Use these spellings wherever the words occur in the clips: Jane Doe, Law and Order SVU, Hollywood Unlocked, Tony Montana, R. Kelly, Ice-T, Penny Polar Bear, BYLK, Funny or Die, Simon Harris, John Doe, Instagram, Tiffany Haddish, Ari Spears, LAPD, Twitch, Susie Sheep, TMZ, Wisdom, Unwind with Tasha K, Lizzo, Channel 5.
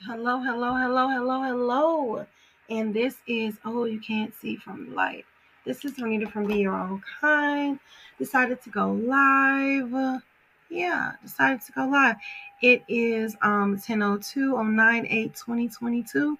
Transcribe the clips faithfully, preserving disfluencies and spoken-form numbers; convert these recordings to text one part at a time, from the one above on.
Hello, hello, hello, hello, hello. And this is, oh, you can't see from the light. This is Renita from Be Your Own Kind. Decided to go live. Yeah, decided to go live. It is um ten oh two oh nine eight twenty twenty-two.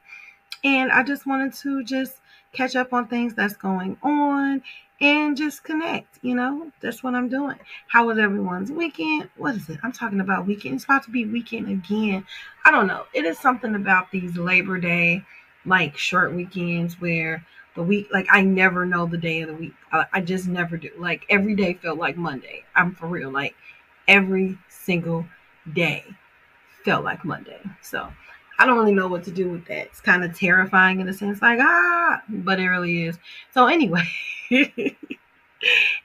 And I just wanted to just catch up on things that's going on and just connect, you know. That's what I'm doing. How was everyone's weekend? What is it? I'm talking about weekend. It's about to be weekend again. I don't know. It is something about these Labor Day, like, short weekends where the week, like, I never know the day of the week. I, I just never do. Like, every day felt like Monday. I'm for real. Like, every single day felt like Monday. So, I don't really know what to do with that. It's kind of terrifying in a sense, like, ah, but it really is. So anyway,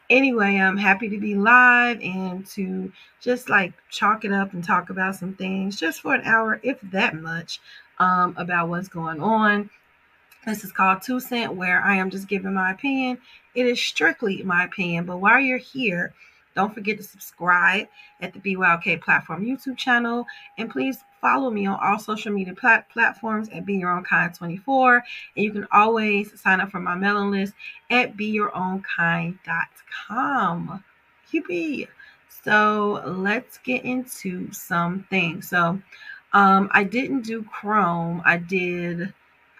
anyway, I'm happy to be live and to just like chalk it up and talk about some things just for an hour, if that much, um, about what's going on. This is called Two Cent, where I am just giving my opinion. It is strictly my opinion, but while you're here, don't forget to subscribe at the B Y L K platform YouTube channel. And please follow me on all social media plat- platforms at Be Your Own Kind twenty-four. And you can always sign up for my mailing list at Be Your Own Kind dot com. Yippee. So let's get into some things. So um, I didn't do Chrome. I did,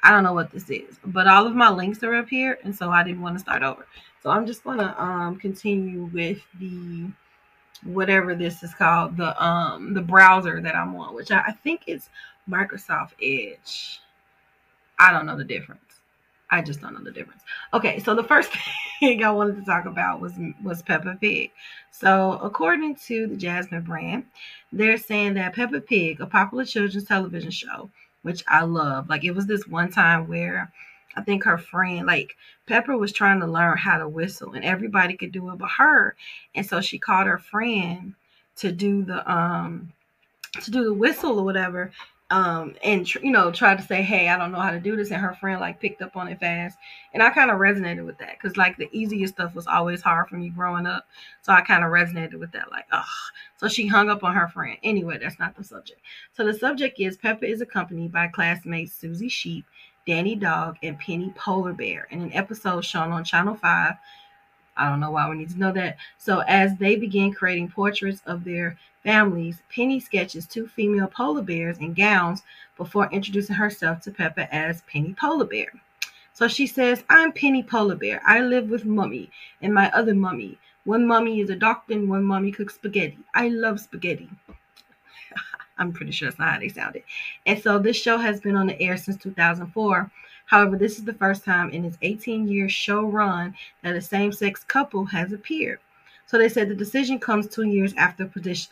I don't know what this is, but all of my links are up here. And so I didn't want to start over. So I'm just going to um, continue with the, whatever this is called, the um, the browser that I'm on, which I, I think it's Microsoft Edge. I don't know the difference. I just don't know the difference. Okay, so the first thing I wanted to talk about was, was Peppa Pig. So according to the Jasmine brand, they're saying that Peppa Pig, a popular children's television show, which I love. Like, it was this one time where I think her friend, like, Pepper was trying to learn how to whistle and everybody could do it but her. And so she called her friend to do the, um, to do the whistle or whatever. Um, and, tr- you know, tried to say, hey, I don't know how to do this. And her friend, like, picked up on it fast. And I kind of resonated with that because, like, the easiest stuff was always hard for me growing up. So I kind of resonated with that. Like, oh, so she hung up on her friend. Anyway, that's not the subject. So the subject is Peppa is accompanied by classmates Susie Sheep, Danny Dog, and Penny Polar Bear in an episode shown on Channel five. I don't know why we need to know that. So as they begin creating portraits of their families, Penny sketches two female polar bears in gowns before introducing herself to Peppa as Penny Polar Bear. So she says, I'm Penny Polar Bear. I live with Mummy and my other Mummy. One Mummy is a doctor and one Mummy cooks spaghetti. I love spaghetti. I'm pretty sure that's not how they sounded. And so this show has been on the air since two thousand four. However, this is the first time in its eighteen-year show run that a same-sex couple has appeared. So they said the decision comes two years after a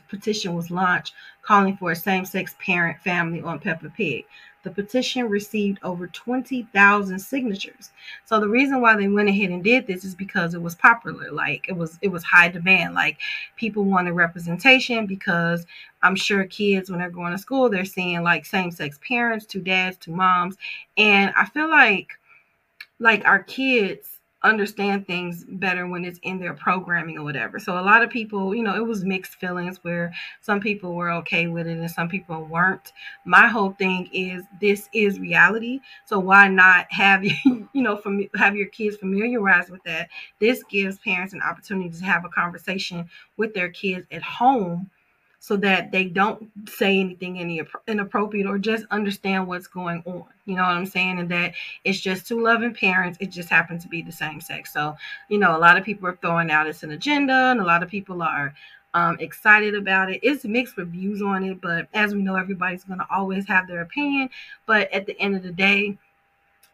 petition was launched calling for a same-sex parent family on Peppa Pig. The petition received over twenty thousand signatures. So the reason why they went ahead and did this is because it was popular. Like, it was, it was high demand. Like, people wanted representation because I'm sure kids, when they're going to school, they're seeing, like, same-sex parents, two dads, two moms. And I feel like, like, our kids understand things better when it's in their programming or whatever. So a lot of people, you know, it was mixed feelings where some people were okay with it and some people weren't. My whole thing is this is reality. So why not have, you know, fam- have your kids familiarized with that? This gives parents an opportunity to have a conversation with their kids at home so that they don't say anything any inappropriate or just understand what's going on. You know what I'm saying? And that it's just two loving parents. It just happens to be the same sex. So, you know, a lot of people are throwing out it's an agenda and a lot of people are um, excited about it. It's mixed reviews on it, but as we know, everybody's going to always have their opinion. But at the end of the day,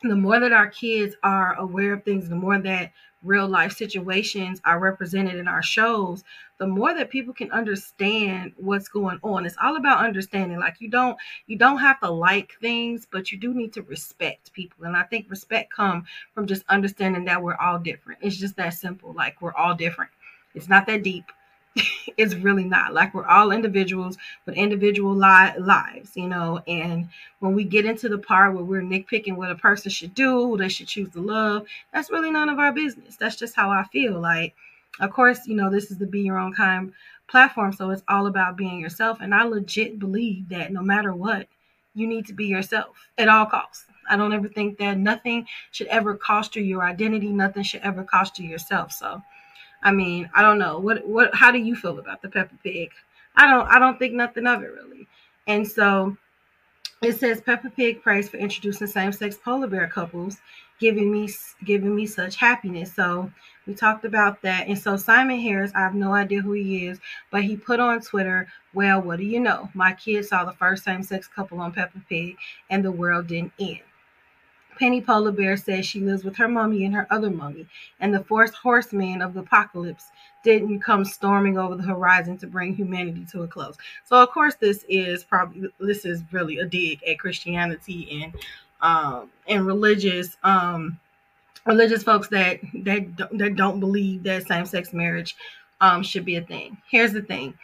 the more that our kids are aware of things, the more that real life situations are represented in our shows, the more that people can understand what's going on. It's all about understanding. Like, you don't, you don't have to like things, but you do need to respect people. And I think respect comes from just understanding that we're all different. It's just that simple. Like, we're all different. It's not that deep. It's really not. Like, we're all individuals with individual li- lives, you know, and when we get into the part where we're nitpicking what a person should do, who they should choose to love, that's really none of our business. That's just how I feel. Like, of course, you know, this is the Be Your Own Kind platform, so it's all about being yourself. And I legit believe that no matter what, you need to be yourself at all costs. I don't ever think that nothing should ever cost you your identity. Nothing should ever cost you yourself. So, I mean, I don't know. What, what, how do you feel about the Peppa Pig? I don't, I don't think nothing of it really. And so it says Peppa Pig praised for introducing same-sex polar bear couples, giving me, giving me such happiness. So we talked about that. And so Simon Harris, I have no idea who he is, but he put on Twitter, well, what do you know? My kids saw the first same-sex couple on Peppa Pig and the world didn't end. Penny Polar Bear says she lives with her mummy and her other mummy, and the fourth horseman of the apocalypse didn't come storming over the horizon to bring humanity to a close. So, of course, this is probably this is really a dig at Christianity and um, and religious um, religious folks that that don't, that don't believe that same-sex marriage um, should be a thing. Here's the thing.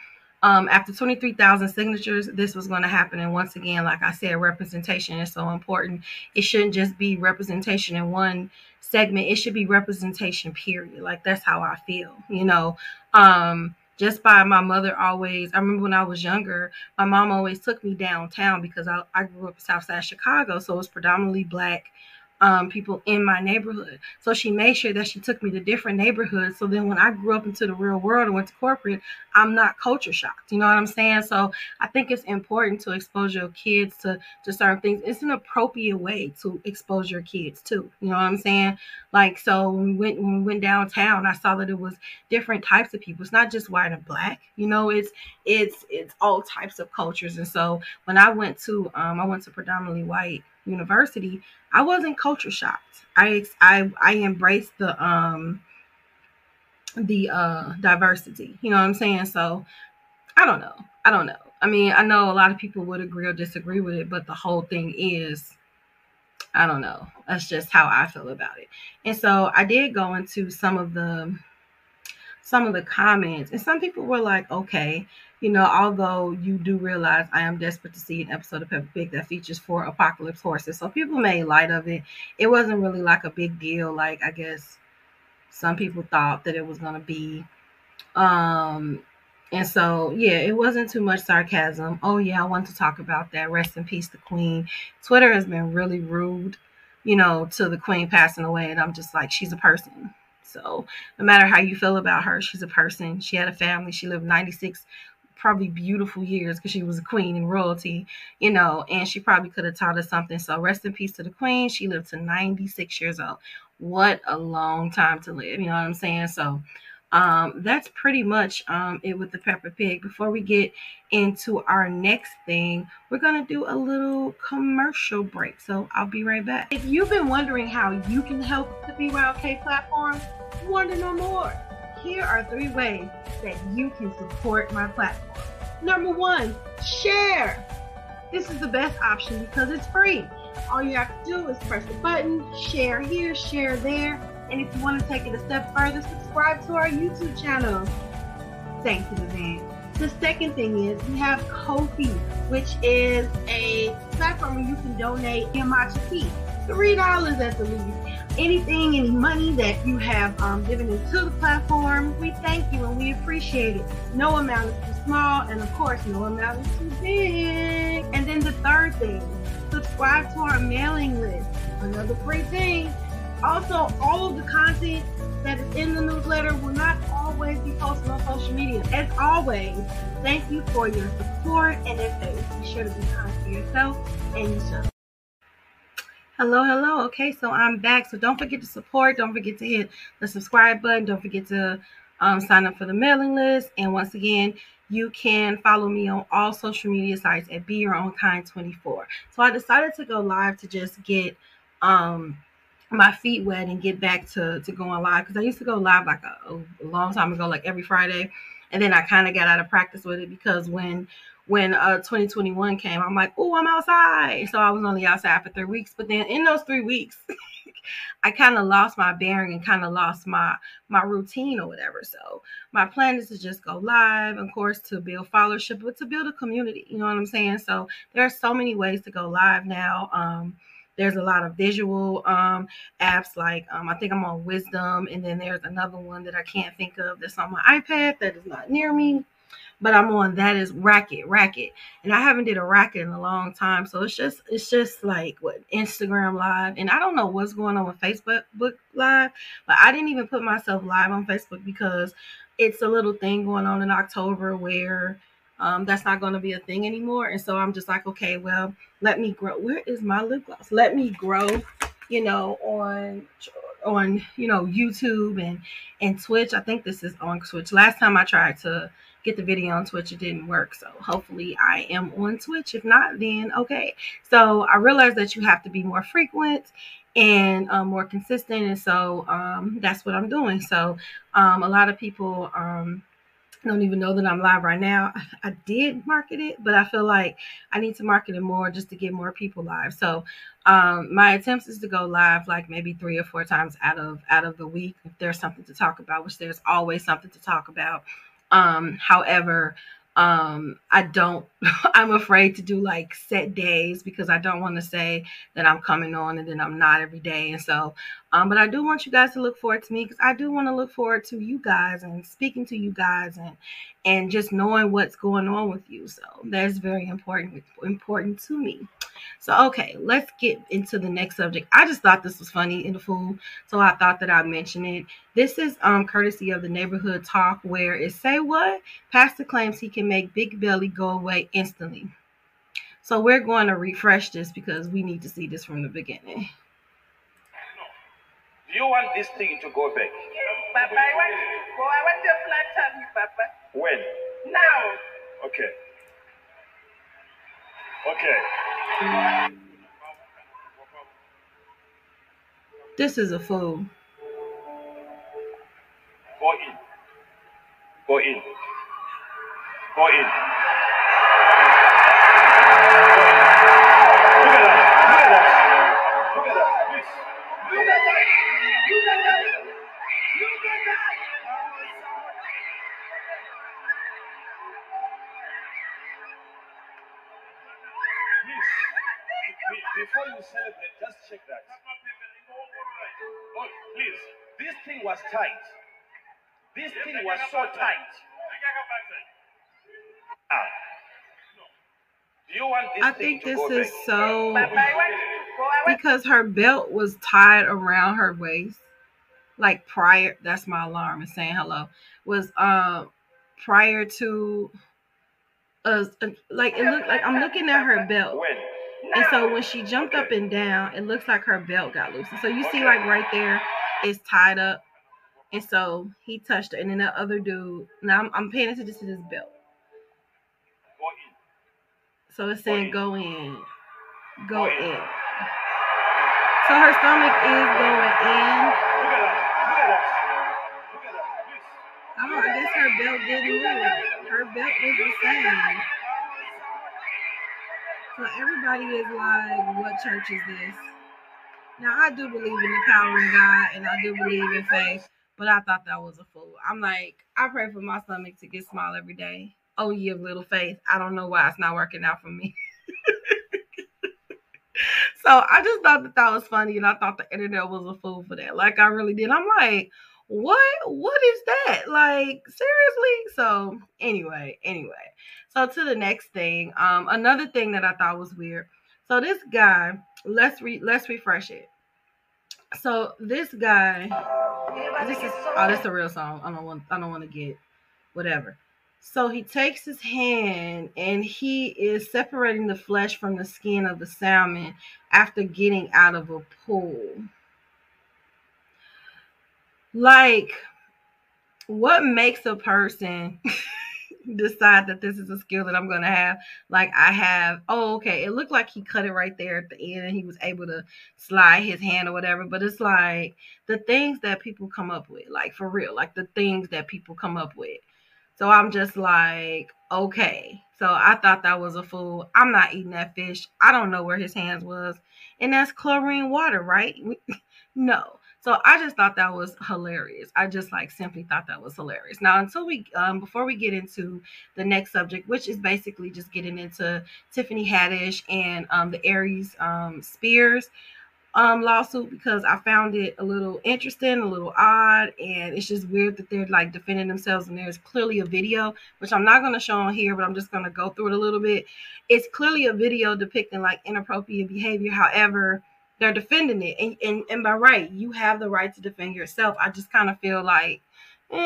Um, after twenty-three thousand signatures, this was going to happen. And once again, like I said, representation is so important. It shouldn't just be representation in one segment. It should be representation, period. Like, that's how I feel, you know, um, just by my mother always. I remember when I was younger, my mom always took me downtown because I, I grew up in Southside Chicago. So it was predominantly Black Um, people in my neighborhood. So she made sure that she took me to different neighborhoods. So then when I grew up into the real world and went to corporate, I'm not culture shocked. You know what I'm saying? So I think it's important to expose your kids to, to certain things. It's an appropriate way to expose your kids too. You know what I'm saying? Like, so when we went, when we went downtown, I saw that it was different types of people. It's not just white and Black, you know, it's, it's, it's all types of cultures. And so when I went to, um, I went to predominantly white university, I wasn't culture shocked. I, I, I embraced the, um, the, uh, diversity, you know what I'm saying? So I don't know. I don't know. I mean, I know a lot of people would agree or disagree with it, but the whole thing is, I don't know. That's just how I feel about it. And so I did go into some of the, some of the comments, and some people were like, okay, you know, although you do realize I am desperate to see an episode of Peppa Pig that features four apocalypse horses. So people made light of it. It wasn't really like a big deal. Like, I guess some people thought that it was going to be. Um, and so, yeah, it wasn't too much sarcasm. Oh, yeah, I wanted to talk about that. Rest in peace, the Queen. Twitter has been really rude, you know, to the Queen passing away. And I'm just like, she's a person. So no matter how you feel about her, she's a person. She had a family. She lived ninety-six probably beautiful years because she was a queen and royalty, you know, and she probably could have taught us something. So rest in peace to the Queen. She lived to ninety-six years old. What a long time to live. You know what I'm saying? So um, that's pretty much um, it with the Peppa Pig. Before we get into our next thing, we're going to do a little commercial break. So I'll be right back. If you've been wondering how you can help the B Y L K platform, you want to know more. Here are three ways that you can support my platform. Number one, share. This is the best option because it's free. All you have to do is press the button, share here, share there. And if you want to take it a step further, subscribe to our YouTube channel. Thanks in advance. The second thing is we have Ko-fi, which is a platform where you can donate your matcha tea. three dollars at the least. Anything, any money that you have um, given into the platform, we thank you and we appreciate it. No amount is too small, and of course, no amount is too big. And then the third thing, subscribe to our mailing list. Another free thing. Also, all of the content that is in the newsletter will not always be posted on social media. As always, thank you for your support, and as always, be sure to be kind to yourself and each other. Hello, hello. Okay, so I'm back. So don't forget to support. Don't forget to hit the subscribe button. Don't forget to um, sign up for the mailing list. And once again, you can follow me on all social media sites at Be Your Own Kind twenty-four. So I decided to go live to just get um, my feet wet and get back to, to going live. Because I used to go live like a, a long time ago, like every Friday. And then I kind of got out of practice with it because when when uh, twenty twenty-one came, I'm like, oh, I'm outside. So I was only outside for three weeks. But then in those three weeks, I kind of lost my bearing and kind of lost my my routine or whatever. So my plan is to just go live, of course, to build followership, but to build a community. You know what I'm saying? So there are so many ways to go live now. Um, there's a lot of visual um, apps like um, I think I'm on Wisdom. And then there's another one that I can't think of that's on my iPad that is not near me. But I'm on that is Racket, Racket. And I haven't did a Racket in a long time. So it's just, it's just like what Instagram live. And I don't know what's going on with Facebook book live, but I didn't even put myself live on Facebook because it's a little thing going on in October where um, that's not going to be a thing anymore. And so I'm just like, okay, well, let me grow. Where is my lip gloss? Let me grow, you know, on on, you know, YouTube and, and Twitch. I think this is on Twitch. Last time I tried to get the video on Twitch, it didn't work. So hopefully I am on Twitch. If not, then okay. So I realized that you have to be more frequent and um, more consistent. And so um, that's what I'm doing. So um, a lot of people um, don't even know that I'm live right now. I, I did market it, but I feel like I need to market it more just to get more people live. So um, my attempts is to go live like maybe three or four times out of, out of the week. If there's something to talk about, which there's always something to talk about. Um, however, um, I don't, I'm afraid to do like set days because I don't want to say that I'm coming on and then I'm not every day. And so, um, but I do want you guys to look forward to me because I do want to look forward to you guys and speaking to you guys and, and just knowing what's going on with you. So that's very important, important to me. So, okay, let's get into the next subject. I just thought this was funny and fool, so I thought that I'd mention it. This is um courtesy of the Neighborhood Talk, where it say what? Pastor claims he can make Big Belly go away instantly. So we're going to refresh this because we need to see this from the beginning. Do you want this thing to go back? Yes, Papa, I want it to go. I want to flatten you, Papa. When? Now. Okay. Okay. This is a fool. Go in. Go in. Go in. Look at that. Look at that. Look at that. Please. Look at that. Look at that. Look at that. Before you celebrate, just check that. Oh, please. This thing was tight. This thing was so tight. Ah. Do you want this I thing think to this go is back? So because her belt was tied around her waist, like prior. That's my alarm is saying hello. Was uh prior to us, uh, like it looked like I'm looking at her belt. When? And so when she jumped okay. up and down, it looks like her belt got loose. And so you okay. see like right there, it's tied up. And so he touched her. And then that other dude, now I'm, I'm paying attention to this belt. Go in. So it's saying go in. Go in. Go in. in. So her stomach is going in. Look at that. Look at that. Look at that. Oh, I guess her belt didn't move. Her belt was the same. So everybody is like, what church is this? Now, I do believe in the power of God, and I do believe in faith, but I thought that was a fool. I'm like, I pray for my stomach to get small every day. Oh, ye of little faith. I don't know why it's not working out for me. So I just thought that that was funny, and I thought the internet was a fool for that. Like, I really did. I'm like, what? What is that? Like, seriously? So anyway, anyway. So to the next thing, um, another thing that I thought was weird. So this guy, let's re let's refresh it. So this guy, this is, oh, that's a real song. I don't want, I don't want to get whatever. So he takes his hand and he is separating the flesh from the skin of the salmon after getting out of a pool. Like, what makes a person decide that this is a skill that I'm going to have? Like I have, oh, okay. It looked like he cut it right there at the end and he was able to slide his hand or whatever. But it's like the things that people come up with, like for real, like the things that people come up with. So I'm just like, okay. So I thought that was a fool. I'm not eating that fish. I don't know where his hands was. And that's chlorine water, right? No. So I just thought that was hilarious. I just like simply thought that was hilarious. Now, until we, um, before we get into the next subject, which is basically just getting into Tiffany Haddish and um, the Ari um, Spears um, lawsuit, because I found it a little interesting, a little odd, and it's just weird that they're like defending themselves. And there's clearly a video, which I'm not going to show on here, but I'm just going to go through it a little bit. It's clearly a video depicting like inappropriate behavior. However, they're defending it, and, and and by right, you have the right to defend yourself. I just kind of feel like, eh,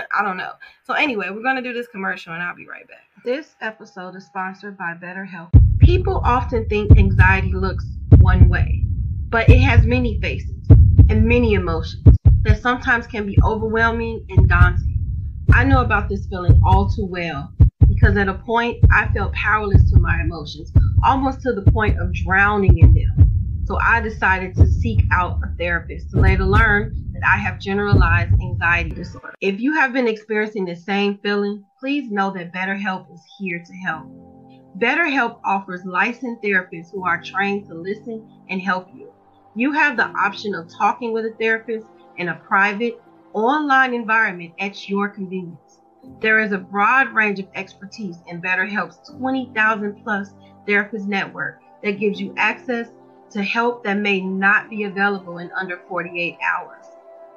I don't know. So anyway, we're going to do this commercial, and I'll be right back. This episode is sponsored by BetterHelp. People often think anxiety looks one way, but it has many faces and many emotions that sometimes can be overwhelming and daunting. I know about this feeling all too well, because at a point, I felt powerless to my emotions, almost to the point of drowning in them. So I decided to seek out a therapist to later learn that I have generalized anxiety disorder. If you have been experiencing the same feeling, please know that BetterHelp is here to help. BetterHelp offers licensed therapists who are trained to listen and help you. You have the option of talking with a therapist in a private, online environment at your convenience. There is a broad range of expertise in BetterHelp's twenty thousand plus therapist network that gives you access to help that may not be available in under forty-eight hours.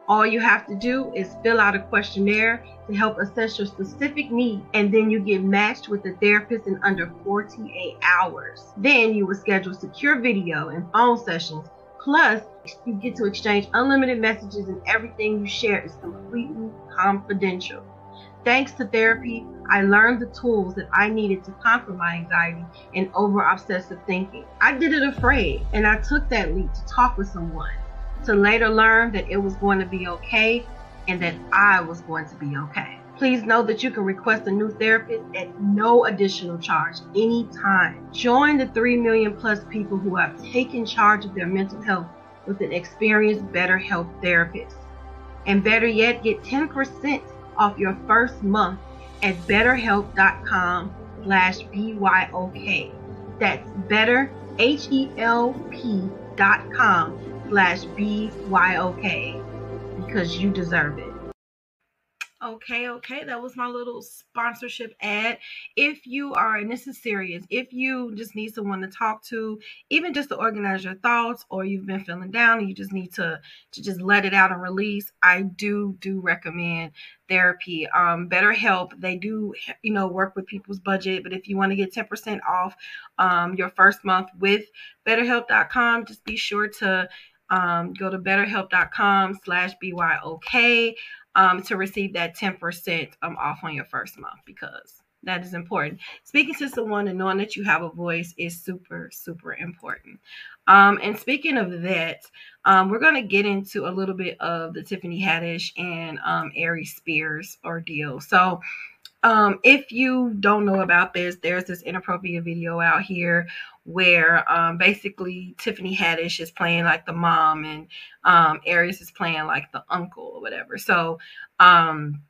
All you have to do is fill out a questionnaire to help assess your specific need, and then you get matched with a therapist in under forty-eight hours. Then you will schedule secure video and phone sessions. Plus, you get to exchange unlimited messages, and everything you share is completely confidential. Thanks to therapy, I learned the tools that I needed to conquer my anxiety and over-obsessive thinking. I did it afraid, and I took that leap to talk with someone, to later learn that it was going to be okay and that I was going to be okay. Please know that you can request a new therapist at no additional charge anytime. Join the three million plus people who have taken charge of their mental health with an experienced BetterHelp therapist. And better yet, get ten percent off your first month at betterhelp.com slash B Y O K. That's better, H E L P dot com slash B Y O K, because you deserve it. Okay, okay, that was my little sponsorship ad. If you are, and this is serious, if you just need someone to talk to, even just to organize your thoughts, or you've been feeling down and you just need to, to just let it out and release, I do, do recommend therapy. Um, BetterHelp, they do, you know, work with people's budget, but if you want to get ten percent off um, your first month with betterhelp dot com, just be sure to um, go to betterhelp.com slash BYOK. Um, to receive that ten percent um, off on your first month, because that is important. Speaking to someone and knowing that you have a voice is super, super important. Um, and speaking of that, um, we're going to get into a little bit of the Tiffany Haddish and um, Ari Spears ordeal. So um, if you don't know about this, there's this inappropriate video out here where um, basically Tiffany Haddish is playing like the mom, and um, Arius is playing like the uncle or whatever. So um,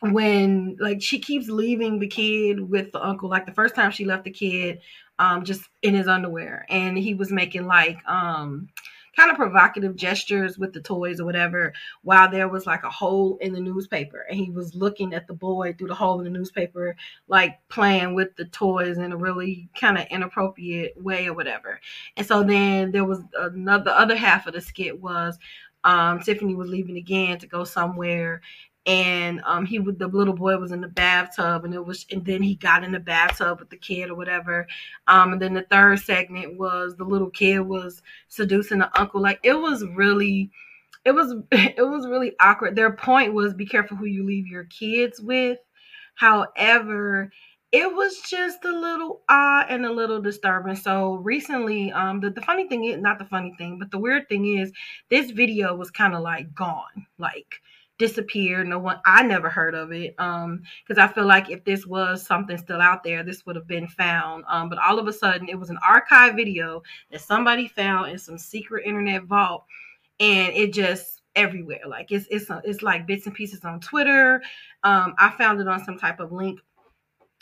when like she keeps leaving the kid with the uncle, like the first time she left the kid um, just in his underwear, and he was making like um, kind of provocative gestures with the toys or whatever, while there was like a hole in the newspaper, and he was looking at the boy through the hole in the newspaper, like playing with the toys in a really kind of inappropriate way or whatever. And so then there was another, the other half of the skit was um, Tiffany was leaving again to go somewhere, and um, he would, the little boy was in the bathtub, and it was, and then he got in the bathtub with the kid or whatever. Um, and then the third segment was the little kid was seducing the uncle. Like it was really, it was, it was really awkward. Their point was, be careful who you leave your kids with. However, it was just a little odd and a little disturbing. So recently, um, the, the funny thing is, not the funny thing, but the weird thing is, this video was kind of like gone, like disappeared. No one, I never heard of it. Um, because I feel like if this was something still out there, this would have been found. Um, but all of a sudden it was an archive video that somebody found in some secret internet vault, and it just everywhere. Like it's, it's, it's like bits and pieces on Twitter. Um, I found it on some type of link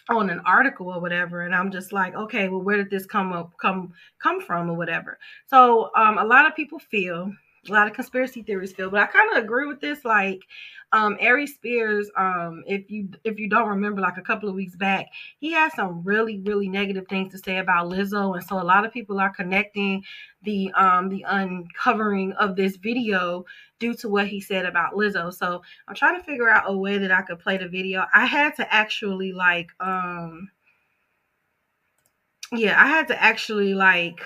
on an article or whatever, and I'm just like, okay, well, where did this come up, come come from or whatever? So um, a lot of people feel, a lot of conspiracy theories feel, but I kind of agree with this. Like um, Ari Spears, um, if you if you don't remember, like a couple of weeks back, he had some really really negative things to say about Lizzo, and so a lot of people are connecting the um, the uncovering of this video due to what he said about Lizzo. So I'm trying to figure out a way that I could play the video. I had to actually like, um, yeah, I had to actually like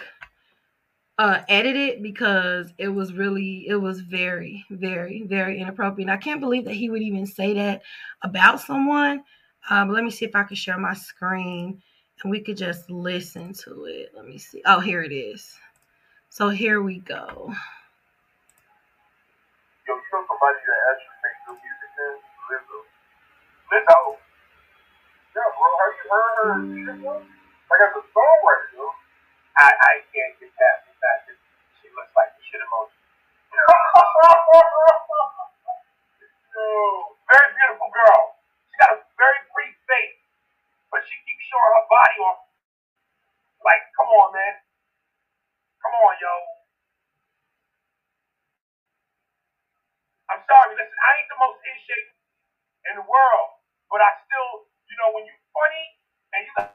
uh, edit it because it was really, it was very, very, very inappropriate. And I can't believe that he would even say that about someone. Um, let me see if I can share my screen and we could just listen to it. Let me see. Oh, here it is. So here we go. You'll show somebody that actually makes good music and Lizzo. Lizzo? Yeah, bro, have you heard her shit, bro? Like, as a songwriter, bro. I, I can't get past the fact that she looks like the shit emoji. Very beautiful girl. She got a very pretty face, but she keeps showing her body off. Like, come on, man. Come on, yo. I'm sorry, listen, I ain't the most in shape in the world, but I still, you know, when you funny and you got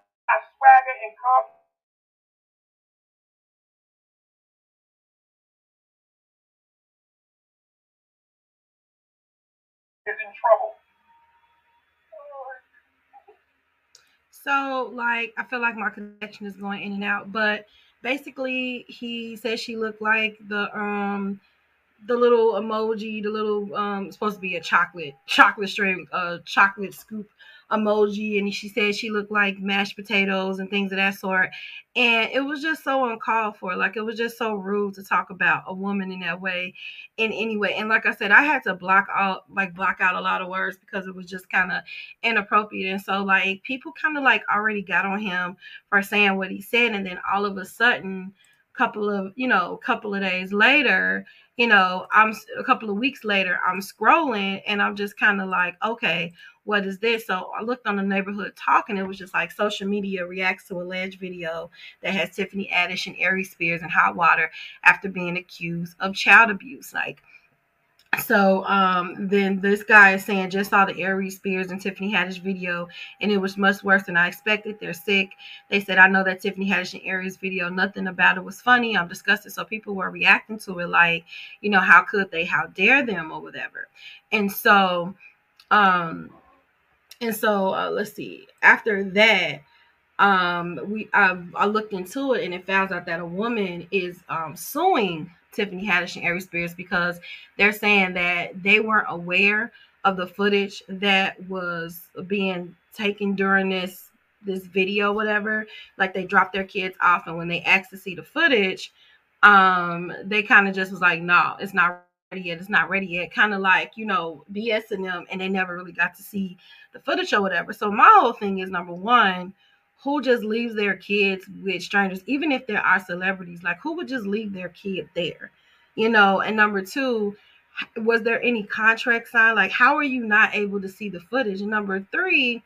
swagger and confidence. It's in trouble. So, like, I feel like my connection is going in and out, but basically, he said she looked like the um the little emoji, the little um supposed to be a chocolate chocolate string, uh chocolate scoop emoji, and she said she looked like mashed potatoes and things of that sort. And it was just so uncalled for. Like, it was just so rude to talk about a woman in that way, in any way. And like I said, I had to block out, like block out a lot of words because it was just kind of inappropriate. And so like people kind of like already got on him for saying what he said, and then all of a sudden, couple of you know, couple of days later, you know, I'm a couple of weeks later, I'm scrolling and I'm just kind of like, okay, what is this? So I looked on the Neighborhood Talk, and it was just like social media reacts to alleged video that has Tiffany Haddish and Ari Spears in hot water after being accused of child abuse. Like, so um, then this guy is saying, just saw the Ari Spears and Tiffany Haddish video, and it was much worse than I expected. They're sick. They said, I know that Tiffany Haddish and Ari's video, nothing about it was funny. I'm disgusted. So people were reacting to it like, you know, how could they? How dare them or whatever. And so, um, and so uh, let's see. After that, um, we I, I looked into it, and it found out that a woman is um, suing Tiffany Haddish and Ari Spears because they're saying that they weren't aware of the footage that was being taken during this this video, whatever. Like, they dropped their kids off, and when they asked to see the footage, um, they kind of just was like, no, it's not ready yet. It's not ready yet. Kind of like, you know, BSing them, and they never really got to see the footage or whatever. So my whole thing is, number one, who just leaves their kids with strangers, even if there are celebrities? Like, who would just leave their kid there, you know? And number two, was there any contract signed? Like, how are you not able to see the footage? And number three,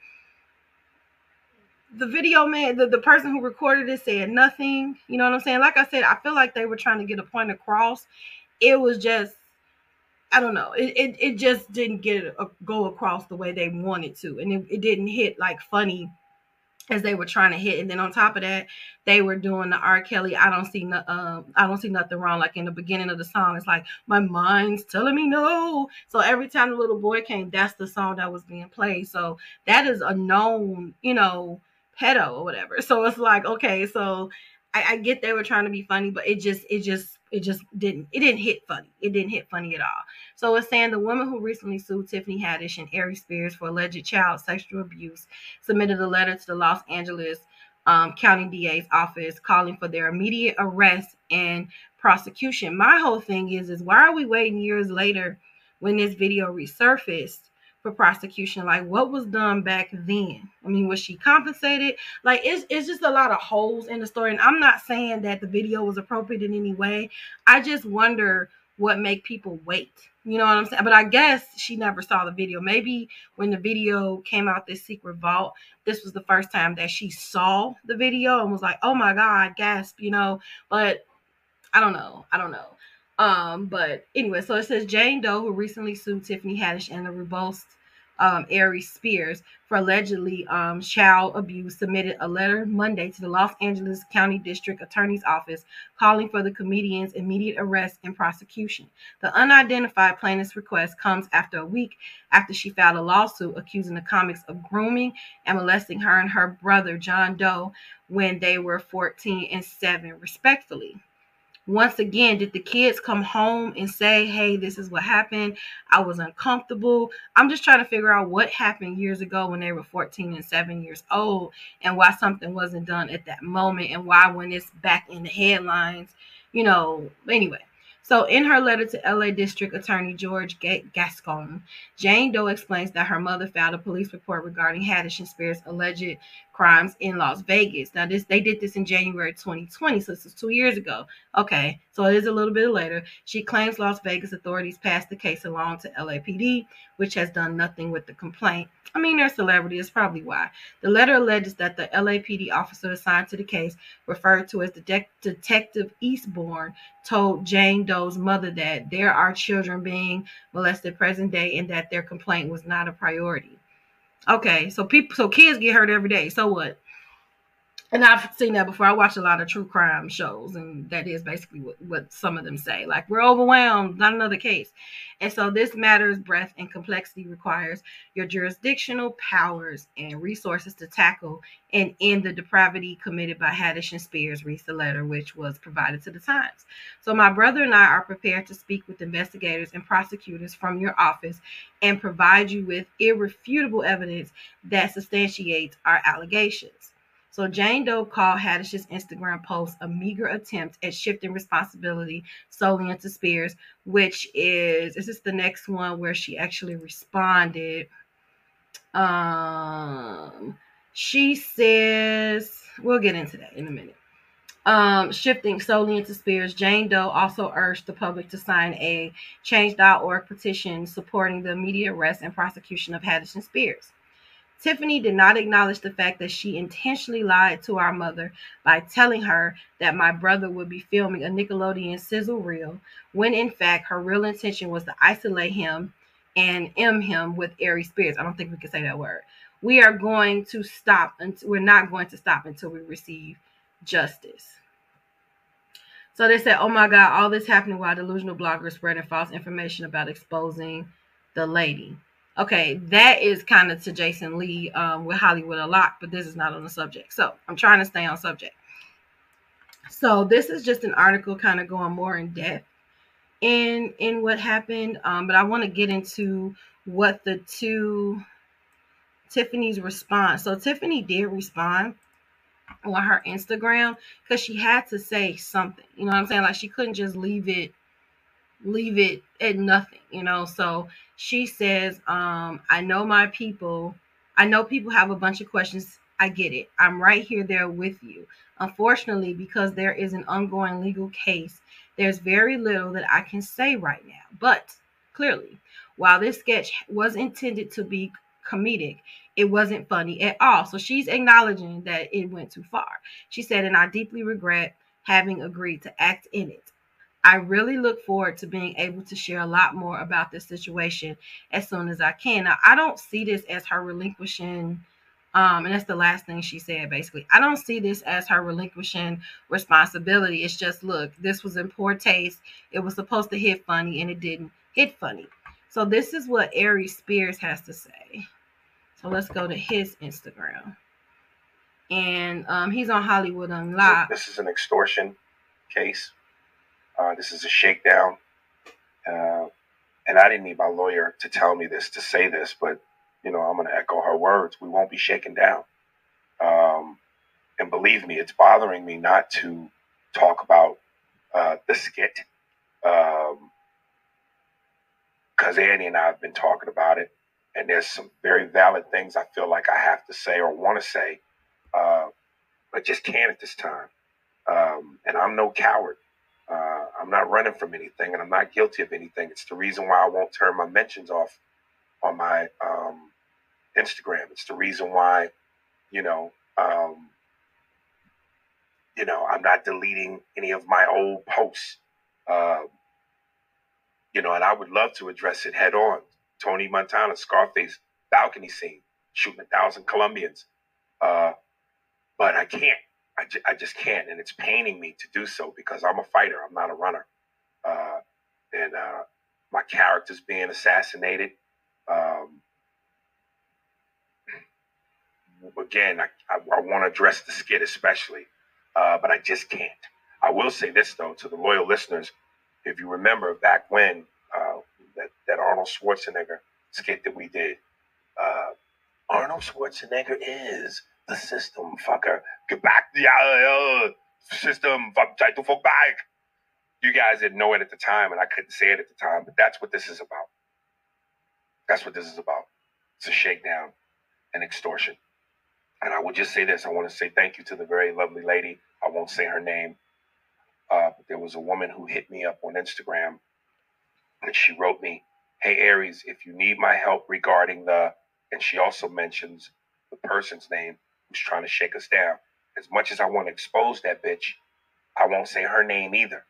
the video man, the, the person who recorded it said nothing. You know what I'm saying? Like I said, I feel like they were trying to get a point across. It was just, I don't know. It, it, it just didn't get a, go across the way they wanted to. And it, it didn't hit like funny as they were trying to hit. And then on top of that, they were doing the R. Kelly, I don't see no, um, I don't see nothing wrong. Like, in the beginning of the song, it's like, my mind's telling me no. So every time the little boy came, that's the song that was being played. So that is a known, you know, pedo or whatever. So it's like, okay, so I, I get they were trying to be funny, but it just, it just, it just didn't, it didn't hit funny. It didn't hit funny at all. So it's saying the woman who recently sued Tiffany Haddish and Ari Spears for alleged child sexual abuse submitted a letter to the Los Angeles um, County D A's office calling for their immediate arrest and prosecution. My whole thing is, is why are we waiting years later when this video resurfaced for prosecution? Like, what was done back then? I mean, was she compensated? Like, it's, it's just a lot of holes in the story. And I'm not saying that the video was appropriate in any way. I just wonder what make people wait. You know what I'm saying? But I guess she never saw the video. Maybe when the video came out, this secret vault, this was the first time that she saw the video and was like, oh my God, gasp, you know, but I don't know. I don't know. Um, but anyway, so it says Jane Doe, who recently sued Tiffany Haddish and the robust um, Ari Spears for allegedly um, child abuse, submitted a letter Monday to the Los Angeles County District Attorney's Office calling for the comedian's immediate arrest and prosecution. The unidentified plaintiff's request comes after a week after she filed a lawsuit accusing the comics of grooming and molesting her and her brother, John Doe, when they were fourteen and seven, respectively. Once again, did the kids come home and say, hey, this is what happened? I was uncomfortable. I'm just trying to figure out what happened years ago when they were fourteen and seven years old, and why something wasn't done at that moment, and why when it's back in the headlines, you know, anyway. So in her letter to L A District Attorney George Gascon, Jane Doe explains that her mother filed a police report regarding Haddish and Spears' alleged crimes in Las Vegas. Now, this they did this in January twenty twenty, so this is two years ago. Okay, so it is a little bit later. She claims Las Vegas authorities passed the case along to L A P D, which has done nothing with the complaint. I mean, they're celebrities, is probably why. The letter alleges that the L A P D officer assigned to the case, referred to as the de- Detective Eastbourne, told Jane Doe's mother that there are children being molested present day and that their complaint was not a priority. Okay, so people, so kids get hurt every day. So what? And I've seen that before. I watch a lot of true crime shows, and that is basically what, what some of them say. Like, we're overwhelmed, not another case. And so this matter's breadth and complexity requires your jurisdictional powers and resources to tackle and end the depravity committed by Haddish and Spears, reads the letter, which was provided to the Times. So my brother and I are prepared to speak with investigators and prosecutors from your office and provide you with irrefutable evidence that substantiates our allegations. So Jane Doe called Haddish's Instagram post a meager attempt at shifting responsibility solely into Spears, which is, is this the next one where she actually responded? Um, she says, we'll get into that in a minute. Um, shifting solely into Spears, Jane Doe also urged the public to sign a change dot org petition supporting the immediate arrest and prosecution of Haddish and Spears. Tiffany did not acknowledge the fact that she intentionally lied to our mother by telling her that my brother would be filming a Nickelodeon sizzle reel, when in fact her real intention was to isolate him and M him with Ari Spears. I don't think we can say that word. We are going to stop, and we're not going to stop until we receive justice. So they said, oh my God, all this happening while delusional bloggers spreading false information about exposing the lady. Okay, that is kind of to Jason Lee um, with Hollywood Unlocked, but this is not on the subject. So I'm trying to stay on subject. So this is just an article kind of going more in depth in, in what happened. Um, but I want to get into what the two, Tiffany's response. So Tiffany did respond on her Instagram because she had to say something. You know what I'm saying? Like, she couldn't just leave it. leave it at nothing, you know. So she says, um, I know my people, I know people have a bunch of questions. I get it. I'm right here there with you. Unfortunately, because there is an ongoing legal case, there's very little that I can say right now. But clearly, while this sketch was intended to be comedic, it wasn't funny at all. So she's acknowledging that it went too far. She said, and I deeply regret having agreed to act in it. I really look forward to being able to share a lot more about this situation as soon as I can. Now, I don't see this as her relinquishing, um, and that's the last thing she said, basically. I don't see this as her relinquishing responsibility. It's just, look, this was in poor taste. It was supposed to hit funny, and it didn't hit funny. So this is what Ari Spears has to say. So let's go to his Instagram. And um, he's on Hollywood Unlocked. This is an extortion case. Uh, this is a shakedown. Uh, and I didn't need my lawyer to tell me this, to say this, but, you know, I'm going to echo her words. We won't be shaken down. Um, and believe me, it's bothering me not to talk about uh, the skit. Um, because Andy and I have been talking about it. And there's some very valid things I feel like I have to say or want to say, uh, but just can't at this time. Um, and I'm no coward. Uh, I'm not running from anything, and I'm not guilty of anything. It's the reason why I won't turn my mentions off on my um, Instagram. It's the reason why, you know, um, you know, I'm not deleting any of my old posts. Uh, you know, and I would love to address it head on. Tony Montana, Scarface, balcony scene, shooting a thousand Colombians. Uh, but I can't. I, j- I just can't. And it's paining me to do so because I'm a fighter. I'm not a runner. Uh, and uh, my character's being assassinated. Um, again, I, I, I want to address the skit especially, uh, but I just can't. I will say this, though, to the loyal listeners. If you remember back when uh, that, that Arnold Schwarzenegger skit that we did, uh, Arnold Schwarzenegger is... the system fucker, get back the uh, system, fuck, try to fuck back. You guys didn't know it at the time, and I couldn't say it at the time, but that's what this is about. That's what this is about. It's a shakedown and extortion. And I will just say this. I want to say thank you to the very lovely lady. I won't say her name. Uh, but there was a woman who hit me up on Instagram, and she wrote me, "Hey, Aries, if you need my help regarding the," and she also mentions the person's name, who's trying to shake us down. As much as I want to expose that bitch, I won't say her name either.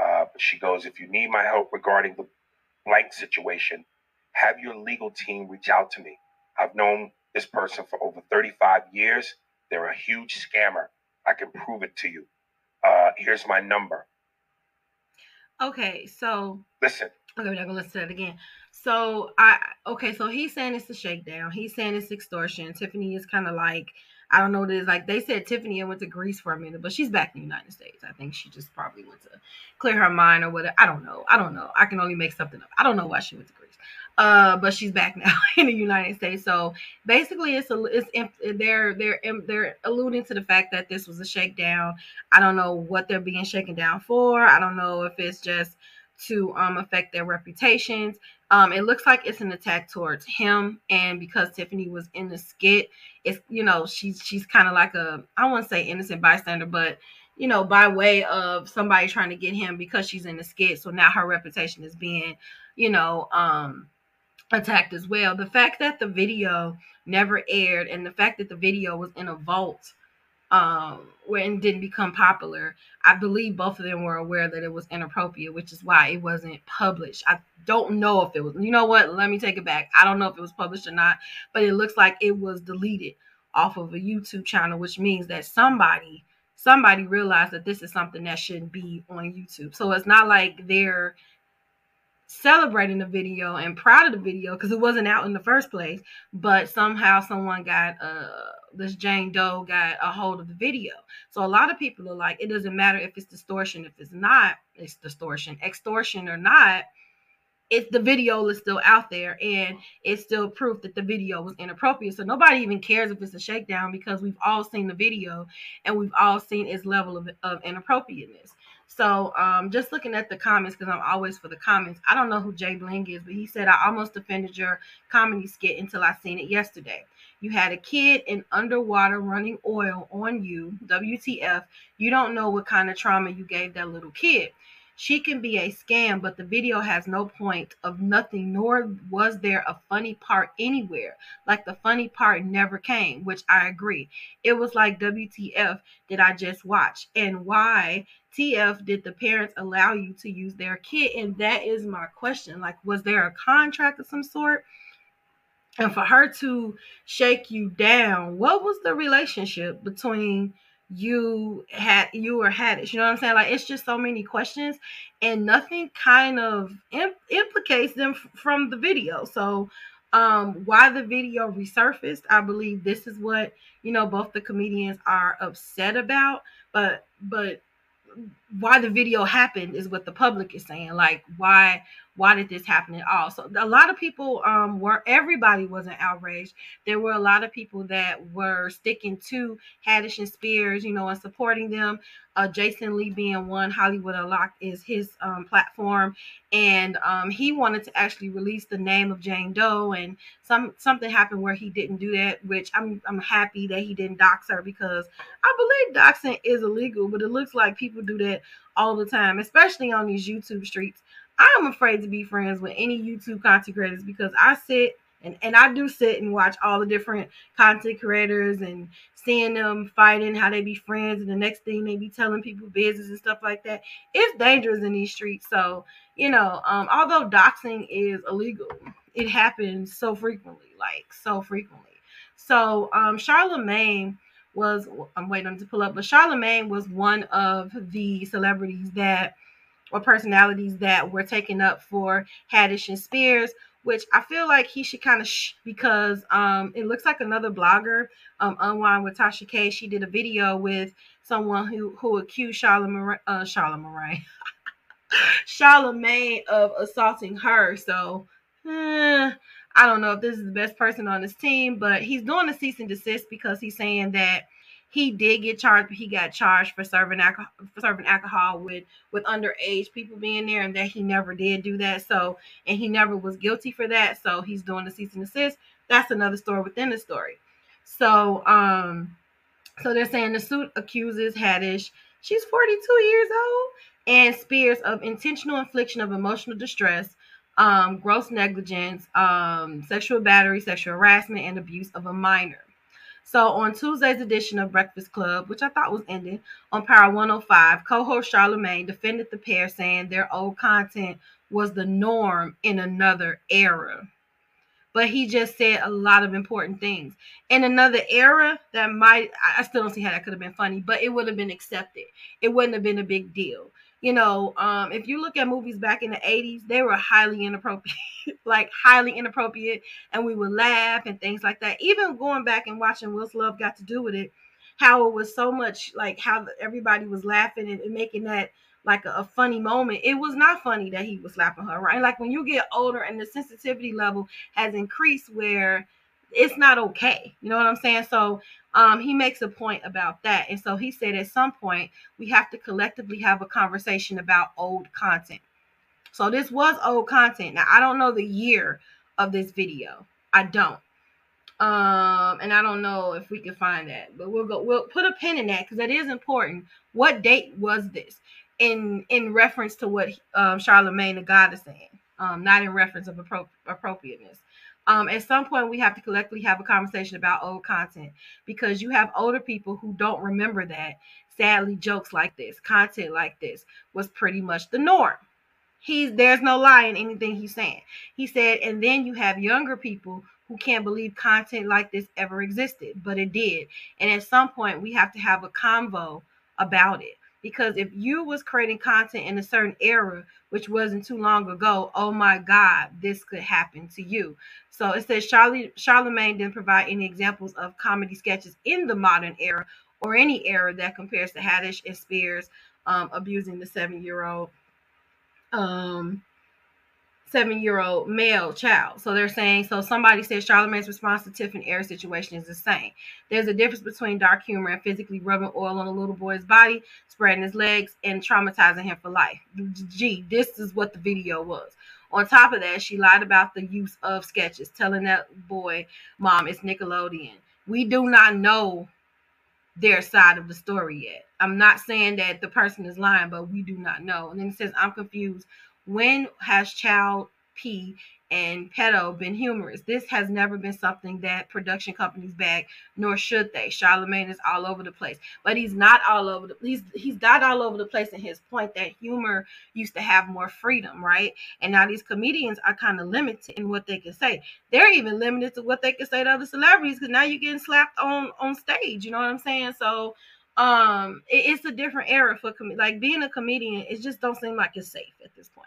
Uh, but she goes, "If you need my help regarding the blank situation, have your legal team reach out to me. I've known this person for over thirty-five years. They're a huge scammer. I can prove it to you. Uh, here's my number." Okay, so... Listen. Okay, we're not going to listen to that again. So, I okay, so he's saying it's a shakedown. He's saying it's extortion. Tiffany is kind of like, I don't know what it is. Like, they said Tiffany went to Greece for a minute, but she's back in the United States. I think she just probably went to clear her mind or whatever. I don't know. I don't know. I can only make something up. I don't know why she went to Greece. Uh, but she's back now in the United States. So, basically, it's a, it's they're, they're, they're alluding to the fact that this was a shakedown. I don't know what they're being shaken down for. I don't know if it's just to um, affect their reputations. Um, it looks like it's an attack towards him. And because Tiffany was in the skit, it's, you know, she's, she's kind of like a, I don't want to say innocent bystander, but, you know, by way of somebody trying to get him because she's in the skit. So now her reputation is being, you know, um, attacked as well. The fact that the video never aired and the fact that the video was in a vault um when didn't become popular, I believe both of them were aware that it was inappropriate, which is why it wasn't published. I don't know if it was, you know what, let me take it back. I don't know if it was published or not, but it looks like it was deleted off of a YouTube channel, which means that somebody somebody realized that this is something that shouldn't be on YouTube. So it's not like they're celebrating the video and proud of the video because it wasn't out in the first place, but somehow someone got uh this Jane Doe got a hold of the video. So a lot of people are like, it doesn't matter if it's distortion, if it's not, it's distortion, extortion or not, it's the video is still out there and it's still proof that the video was inappropriate. So nobody even cares if it's a shakedown because we've all seen the video and we've all seen its level of, of inappropriateness. So um, just looking at the comments, because I'm always for the comments. I don't know who Jay Bling is, but he said, "I almost defended your comedy skit until I seen it yesterday. You had a kid in underwater running oil on you. W T F. You don't know what kind of trauma you gave that little kid. She can be a scam, but the video has no point of nothing, nor was there a funny part anywhere. Like the funny part never came," which I agree. It was like W T F did I just watch, and why T F did the parents allow you to use their kid? And that is my question. Like, was there a contract of some sort? And for her to shake you down, what was the relationship between you had you or had it? You know what I'm saying? Like, it's just so many questions, and nothing kind of imp- implicates them f- from the video. So um, why the video resurfaced, I believe this is what, you know, both the comedians are upset about, but but why the video happened is what the public is saying. Like, why why did this happen at all? So a lot of people um were everybody wasn't outraged. There were a lot of people that were sticking to Haddish and Spears, you know, and supporting them. uh Jason Lee being one. Hollywood Unlocked is his um platform, and um he wanted to actually release the name of Jane Doe, and some something happened where he didn't do that, which I'm I'm happy that he didn't dox her, because I believe doxing is illegal, but it looks like people do that all the time, especially on these YouTube streets. I'm afraid to be friends with any YouTube content creators because I sit and, and I do sit and watch all the different content creators and seeing them fighting, how they be friends, and the next thing they be telling people business and stuff like that. It's dangerous in these streets. So, you know, um, although doxing is illegal, it happens so frequently, like so frequently. So um, Charlemagne was, I'm waiting on it to pull up, but Charlemagne was one of the celebrities that, or personalities that were taken up for Haddish and Spears, which I feel like he should kind of shh, because um, it looks like another blogger, um, Unwind with Tasha K, she did a video with someone who, who accused Charlemagne, uh, Charlemagne, Charlemagne of assaulting her. So eh, I don't know if this is the best person on his team, but he's doing a cease and desist because he's saying that he did get charged, but he got charged for serving alcohol, for serving alcohol with, with underage people being there, and that he never did do that. So, and he never was guilty for that. So he's doing the cease and desist. That's another story within the story. So, um, so they're saying the suit accuses Haddish, she's forty-two years old, and Spears of intentional infliction of emotional distress, um, gross negligence, um, sexual battery, sexual harassment, and abuse of a minor. So on Tuesday's edition of Breakfast Club, which I thought was ending, on Power one oh five, co-host Charlemagne defended the pair, saying their old content was the norm in another era. But he just said a lot of important things. In another era, that might, I still don't see how that could have been funny, but it would have been accepted. It wouldn't have been a big deal. You know, um, if you look at movies back in the eighties, they were highly inappropriate, like highly inappropriate, and we would laugh and things like that. Even going back and watching What's Love Got to Do with It, how it was so much like how everybody was laughing and, and making that like a, a funny moment. It was not funny that he was slapping her, right? Like when you get older and the sensitivity level has increased where it's not okay. You know what I'm saying? So um, he makes a point about that. And so he said at some point, we have to collectively have a conversation about old content. So this was old content. Now, I don't know the year of this video. I don't. Um, and I don't know if we can find that, but we'll go, we'll put a pin in that because that is important. What date was this in, in reference to what um, Charlemagne the God is saying, um, not in reference of appro- appropriateness. Um, at some point, we have to collectively have a conversation about old content because you have older people who don't remember that. Sadly, jokes like this, content like this was pretty much the norm. He's there's no lie in anything he's saying. He said, and then you have younger people who can't believe content like this ever existed, but it did. And at some point, we have to have a convo about it. Because if you was creating content in a certain era, which wasn't too long ago, oh my God, this could happen to you. So it says Charlie, Charlemagne didn't provide any examples of comedy sketches in the modern era or any era that compares to Haddish and Spears um, abusing the seven-year-old um, seven-year-old male child. So they're saying, so somebody says Charlemagne's response to Tiffany Harris situation is the same. There's a difference between dark humor and physically rubbing oil on a little boy's body, spreading his legs, and traumatizing him for life. Gee, this is what the video was. On top of that, she lied about the use of sketches, telling that boy, Mom, it's Nickelodeon. We do not know their side of the story yet. I'm not saying that the person is lying, but we do not know. And then it says, I'm confused. When has child P and pedo been humorous? This has never been something that production companies bag, nor should they. Charlemagne is all over the place, but he's not all over the he's he's not all over the place in his point that humor used to have more freedom, right? And now these comedians are kind of limited in what they can say. They're even limited to what they can say to other celebrities because now you're getting slapped on on stage. You know what I'm saying? So um, it, it's a different era for com- like being a comedian. It just don't seem like it's safe at this point.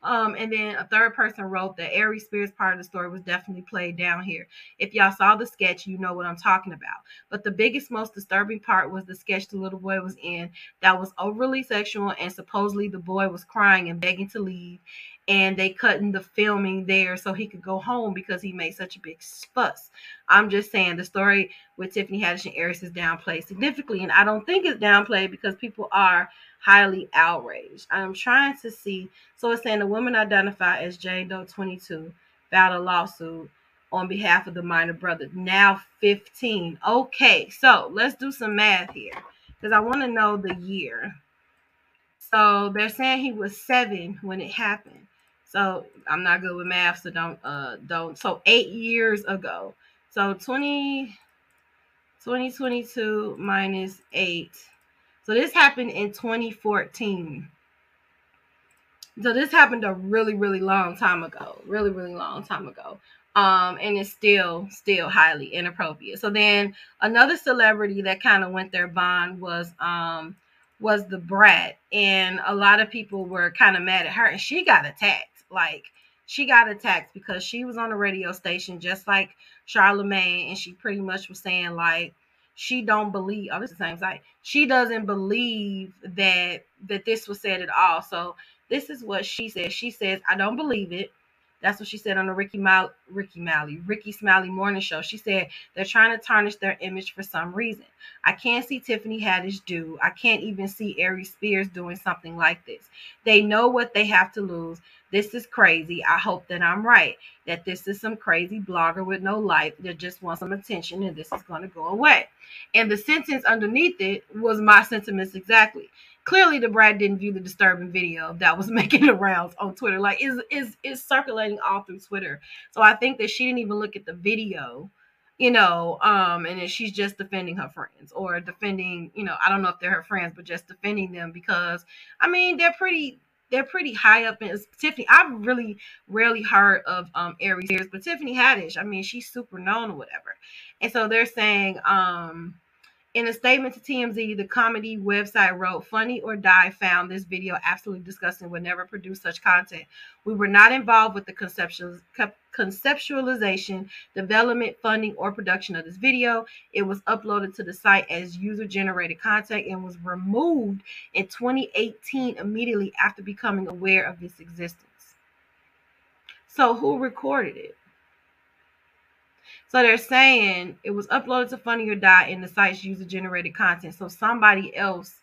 Um, and then a third person wrote that Ari Spears part of the story was definitely played down here. If y'all saw the sketch, you know what I'm talking about. But the biggest, most disturbing part was the sketch the little boy was in that was overly sexual, and supposedly the boy was crying and begging to leave, and they cut in the filming there so he could go home because he made such a big fuss. I'm just saying the story with Tiffany Haddish and Harris is downplayed significantly, and I don't think it's downplayed because people are highly outraged. I'm trying to see. So it's saying the woman identified as Jane Doe, twenty-two, filed a lawsuit on behalf of the minor brother, now fifteen. Okay, so let's do some math here because I want to know the year. So they're saying he was seven when it happened. So I'm not good with math, so don't uh don't. So eight years ago. So twenty twenty-two minus eight. So this happened in twenty fourteen. So this happened a really, really long time ago. Really, really long time ago. Um, and it's still, still highly inappropriate. So then another celebrity that kind of went their bond was um was The Brat. And a lot of people were kind of mad at her. And she got attacked. Like, she got attacked because she was on a radio station just like Charlemagne. And she pretty much was saying, like, she don't believe. Oh, this is the same site. She doesn't believe that that this was said at all. So this is what she said. She says, I don't believe it. That's what she said on the Ricky Malley, Ricky Malley, Ricky Smiley morning show. She said, they're trying to tarnish their image for some reason. I can't see Tiffany Haddish do. I can't even see Ari Spears doing something like this. They know what they have to lose. This is crazy. I hope that I'm right, that this is some crazy blogger with no life that just wants some attention, and this is going to go away. And the sentence underneath it was my sentiments exactly. Clearly, the Brat didn't view the disturbing video that was making the rounds on Twitter. Like, it's, it's, it's circulating all through Twitter. So I think that she didn't even look at the video, you know, um, and then she's just defending her friends or defending, you know, I don't know if they're her friends, but just defending them because, I mean, they're pretty... They're pretty high up in Tiffany. I've really rarely heard of um, Ari Spears, but Tiffany Haddish, I mean, she's super known or whatever. And so they're saying, um, in a statement to T M Z, the comedy website wrote, Funny or Die found this video absolutely disgusting. Would never produce such content. We were not involved with the conceptual, conceptualization, development, funding, or production of this video. It was uploaded to the site as user-generated content and was removed in twenty eighteen immediately after becoming aware of its existence. So who recorded it? So they're saying it was uploaded to Funny or Die in the site's user-generated content. So somebody else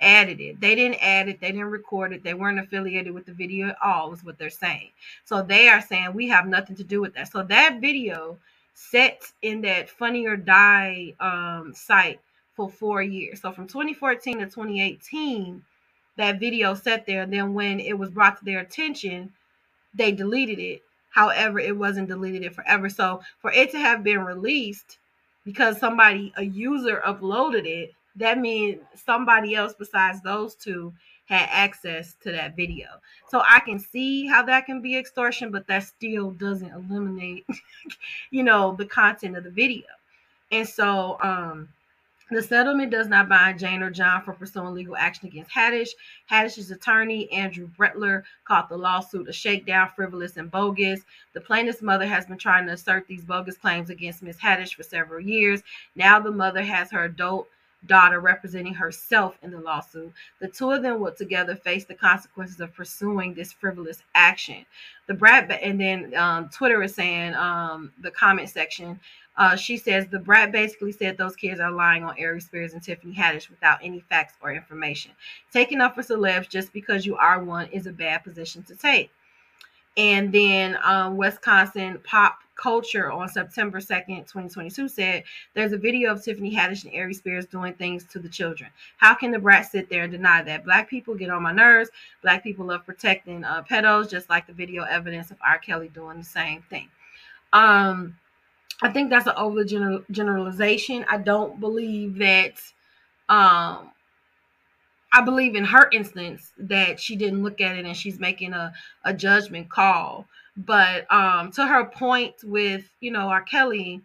added it. They didn't add it. They didn't record it. They weren't affiliated with the video at all is what they're saying. So they are saying we have nothing to do with that. So that video sat in that Funny or Die um, site for four years. So from twenty fourteen to twenty eighteen, that video sat there. Then when it was brought to their attention, they deleted it. However, it wasn't deleted it forever. So for it to have been released because somebody, a user uploaded it, that means somebody else besides those two had access to that video. So I can see how that can be extortion, but that still doesn't eliminate, you know, the content of the video. And so um, the settlement does not bind Jane or John for pursuing legal action against Haddish. Haddish's attorney, Andrew Bretler, called the lawsuit a shakedown, frivolous, and bogus. The plaintiff's mother has been trying to assert these bogus claims against Miz Haddish for several years. Now the mother has her adult daughter representing herself in the lawsuit. The two of them will together face the consequences of pursuing this frivolous action. The Brat, and then um, Twitter is saying, um, the comment section, Uh, she says, the Brat basically said those kids are lying on Ari Spears and Tiffany Haddish without any facts or information. Taking up for celebs just because you are one is a bad position to take. And then um, Wisconsin Pop Culture on September second, twenty twenty-two said, there's a video of Tiffany Haddish and Ari Spears doing things to the children. How can the Brat sit there and deny that? Black people get on my nerves. Black people love protecting uh, pedos, just like the video evidence of R. Kelly doing the same thing. Um... I think that's an over general generalization. I don't believe that, um, I believe in her instance that she didn't look at it and she's making a, a judgment call. But um, to her point with, you know, R. Kelly,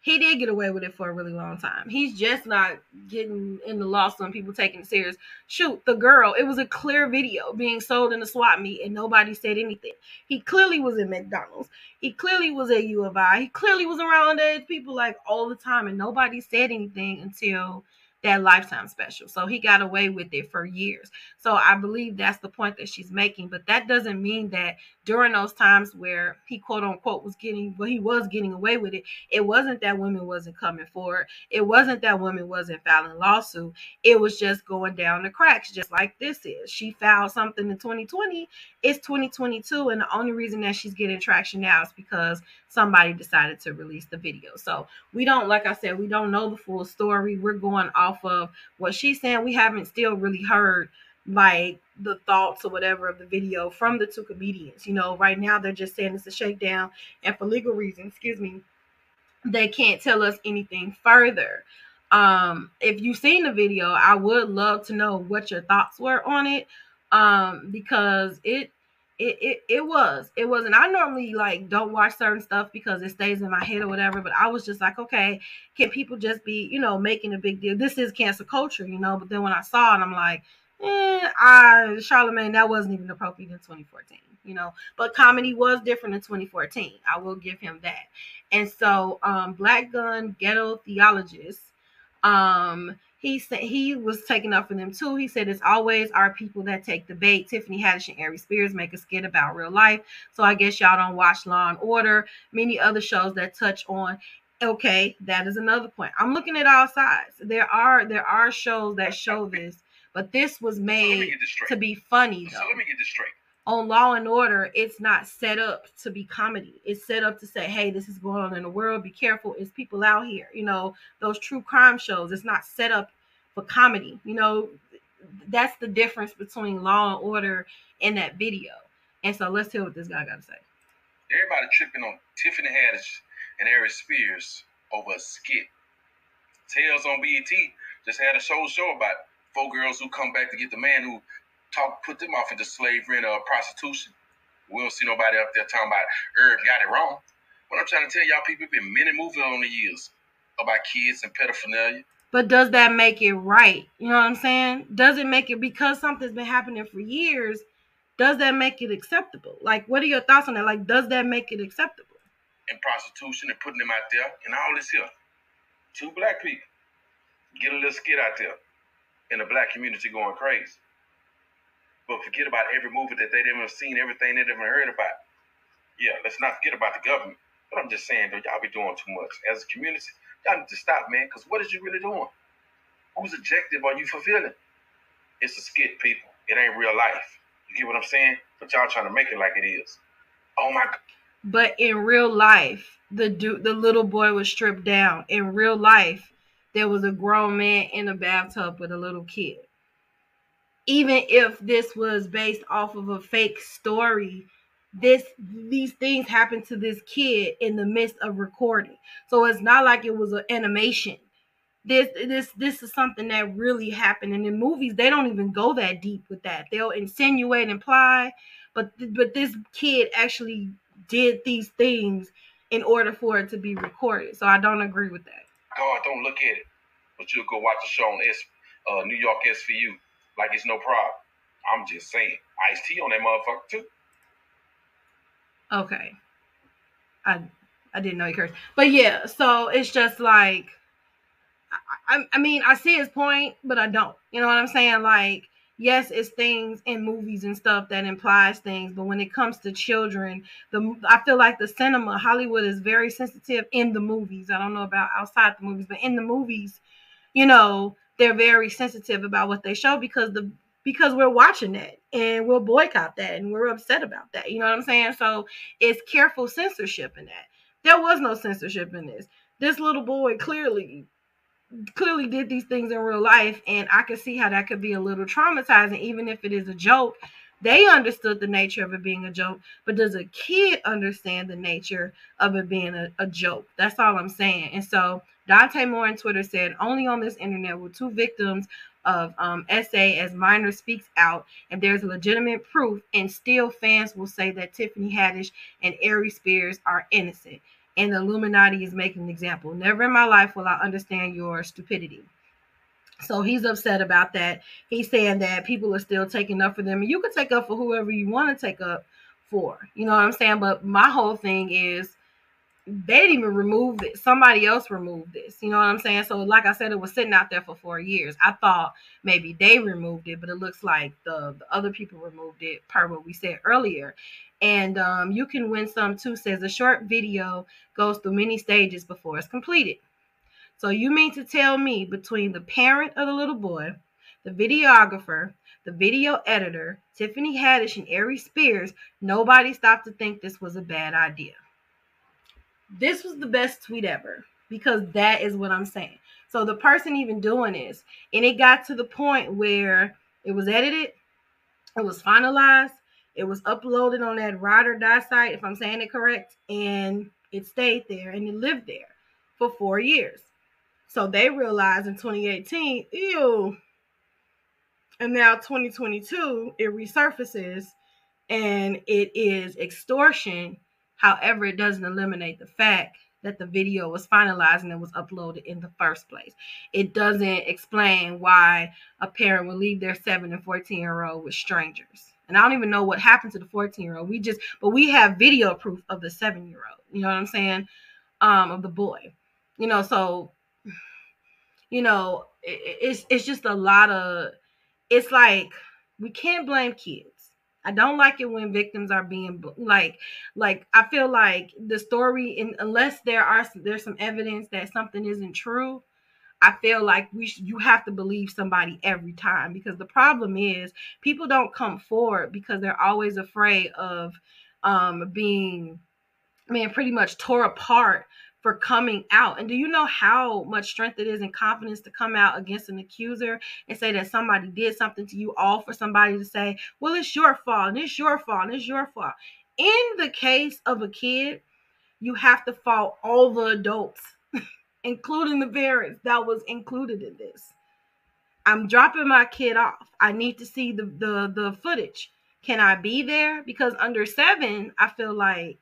he did get away with it for a really long time. He's just not getting in the lawsuit and people taking it serious. Shoot, the girl, it was a clear video being sold in the swap meet and nobody said anything. He clearly was in McDonald's. He clearly was at U of I. He clearly was around people like all the time and nobody said anything until that Lifetime special. So he got away with it for years. So I believe that's the point that she's making. But that doesn't mean that during those times where he quote unquote was getting, well, he was getting away with it, it wasn't that women wasn't coming forward. It wasn't that women wasn't filing a lawsuit. It was just going down the cracks, just like this is. She filed something in twenty twenty. It's twenty twenty-two. And the only reason that she's getting traction now is because somebody decided to release the video. So we don't, like I said, we don't know the full story. We're going off of what she's saying. We haven't still really heard like the thoughts or whatever of the video from the two comedians. You know, right now they're just saying it's a shakedown, and for legal reasons, excuse me, they can't tell us anything further. Um, if you've seen the video, I would love to know what your thoughts were on it, um, because it, it, it, it was, it was, and I normally like don't watch certain stuff because it stays in my head or whatever, but I was just like, okay, can people just be, you know, making a big deal? This is cancel culture, you know, but then when I saw it, I'm like, eh, I, Charlemagne, that wasn't even appropriate in twenty fourteen, you know, but comedy was different in twenty fourteen. I will give him that. And so, um, Black Gun Ghetto Theologist, Um, he said he was taking up for them too. He said, it's always our people that take the bait. Tiffany Haddish and Ari Spears make a skit about real life. So I guess y'all don't watch Law and Order, many other shows that touch on. Okay, that is another point. I'm looking at all sides. There are there are shows that show this, but this was made to be funny though. So let me get this straight. On Law and Order, it's not set up to be comedy. It's set up to say, hey, this is going on in the world. Be careful. It's people out here. You know, those true crime shows, it's not set up for comedy. You know, that's the difference between Law and Order and that video. And so let's hear what this guy got to say. Everybody tripping on Tiffany Haddish and Ari Spears over a skit. Tales on B E T just had a show show about four girls who come back to get the man who Talk, put them off into slavery and uh, prostitution. We don't see nobody up there talking about Herb got it wrong. What I'm trying to tell y'all people, been many movies over the years about kids and pedophilia. But does that make it right? You know what I'm saying? Does it make it, because something's been happening for years, does that make it acceptable? Like, what are your thoughts on that? Like, does that make it acceptable? And prostitution and putting them out there and all this here. Two black people get a little skit out there in the black community going crazy. But forget about every movie that they didn't have seen, everything they didn't heard about. Yeah, let's not forget about the government. But I'm just saying, though, y'all be doing too much. As a community, y'all need to stop, man, because what is you really doing? Whose objective are you fulfilling? It's a skit, people. It ain't real life. You get what I'm saying? But y'all trying to make it like it is. Oh, my God. But in real life, the dude, the little boy was stripped down. In real life, there was a grown man in a bathtub with a little kid. Even if this was based off of a fake story, this these things happened to this kid in the midst of recording. So it's not like it was an animation. This this this is something that really happened. And in movies, they don't even go that deep with that. They'll insinuate, imply, but but this kid actually did these things in order for it to be recorded. So I don't agree with that. God, don't look at it. But you'll go watch the show on S, uh, New York S V U. Like it's no problem. I'm just saying. Ice-T on that motherfucker too. Okay. I I didn't know he cursed. But yeah, so it's just like, I, I, I mean, I see his point, but I don't. You know what I'm saying? Like, yes, it's things in movies and stuff that implies things. But when it comes to children, the I feel like the cinema, Hollywood is very sensitive in the movies. I don't know about outside the movies, but in the movies, you know, they're very sensitive about what they show because the because we're watching that and we'll boycott that and we're upset about that. You know what I'm saying? So it's careful censorship in that. There was no censorship in this. This little boy clearly, clearly did these things in real life, and I could see how that could be a little traumatizing, even if it is a joke. They understood the nature of it being a joke, but does a kid understand the nature of it being a, a joke? That's all I'm saying. And so Dante Moore on Twitter said, only on this internet were two victims of um, S A as minor speaks out, and there's legitimate proof, and still fans will say that Tiffany Haddish and Ari Spears are innocent, and the Illuminati is making an example. Never in my life will I understand your stupidity. So he's upset about that. He's saying that people are still taking up for them. And you can take up for whoever you want to take up for. You know what I'm saying? But my whole thing is they didn't even remove it. Somebody else removed this. You know what I'm saying? So like I said, it was sitting out there for four years. I thought maybe they removed it, but it looks like the, the other people removed it per what we said earlier. And um, you can win some too says a short video goes through many stages before it's completed. So you mean to tell me between the parent of the little boy, the videographer, the video editor, Tiffany Haddish and Ari Spears, nobody stopped to think this was a bad idea. This was the best tweet ever because that is what I'm saying. So the person even doing this, and it got to the point where it was edited, It was finalized. It was uploaded on that Ride or Die site, if I'm saying it correct, and it stayed there and it lived there for four years. So they realized in twenty eighteen, ew. And now twenty twenty-two, it resurfaces and it is extortion. However, it doesn't eliminate the fact that the video was finalized and it was uploaded in the first place. It doesn't explain why a parent would leave their seven and fourteen year old with strangers. And I don't even know what happened to the fourteen year old. We just, but we have video proof of the seven year old, you know what I'm saying? Um, of the boy, you know, so, you know, it, it's, it's just a lot of, it's like, we can't blame kids. I don't like it when victims are being like, like, I feel like the story, and unless there are, there's some evidence that something isn't true, I feel like we sh- you have to believe somebody every time, because the problem is people don't come forward because they're always afraid of um, being, I mean, pretty much tore apart for coming out. And do you know how much strength it is and confidence to come out against an accuser and say that somebody did something to you, all for somebody to say, well, it's your fault and it's your fault and it's your fault. In the case of a kid, you have to fault all the adults, including the parents that was included in this. I'm dropping my kid off. I need to see the, the, the footage. Can I be there? Because under seven, I feel like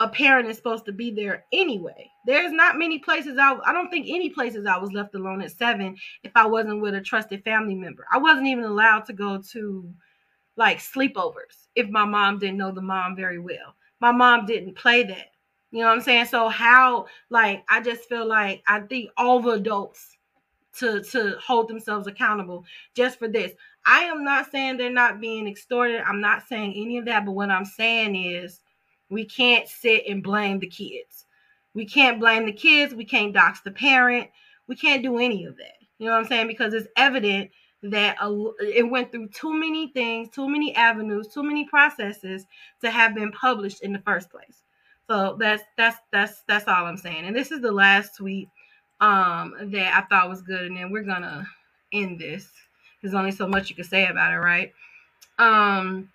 a parent is supposed to be there anyway. There's not many places I, I don't think any places I was left alone at seven if I wasn't with a trusted family member. I wasn't even allowed to go to like sleepovers if my mom didn't know the mom very well. My mom didn't play that. You know what I'm saying? So how, like, I just feel like I think all the adults to, to hold themselves accountable just for this. I am not saying they're not being extorted. I'm not saying any of that. But what I'm saying is, we can't sit and blame the kids. We can't blame the kids. We can't dox the parent. We can't do any of that. You know what I'm saying? Because it's evident that it went through too many things, too many avenues, too many processes to have been published in the first place. So that's that's that's that's all I'm saying. And this is the last tweet um, that I thought was good. And then we're going to end this. There's only so much you can say about it, right? Um.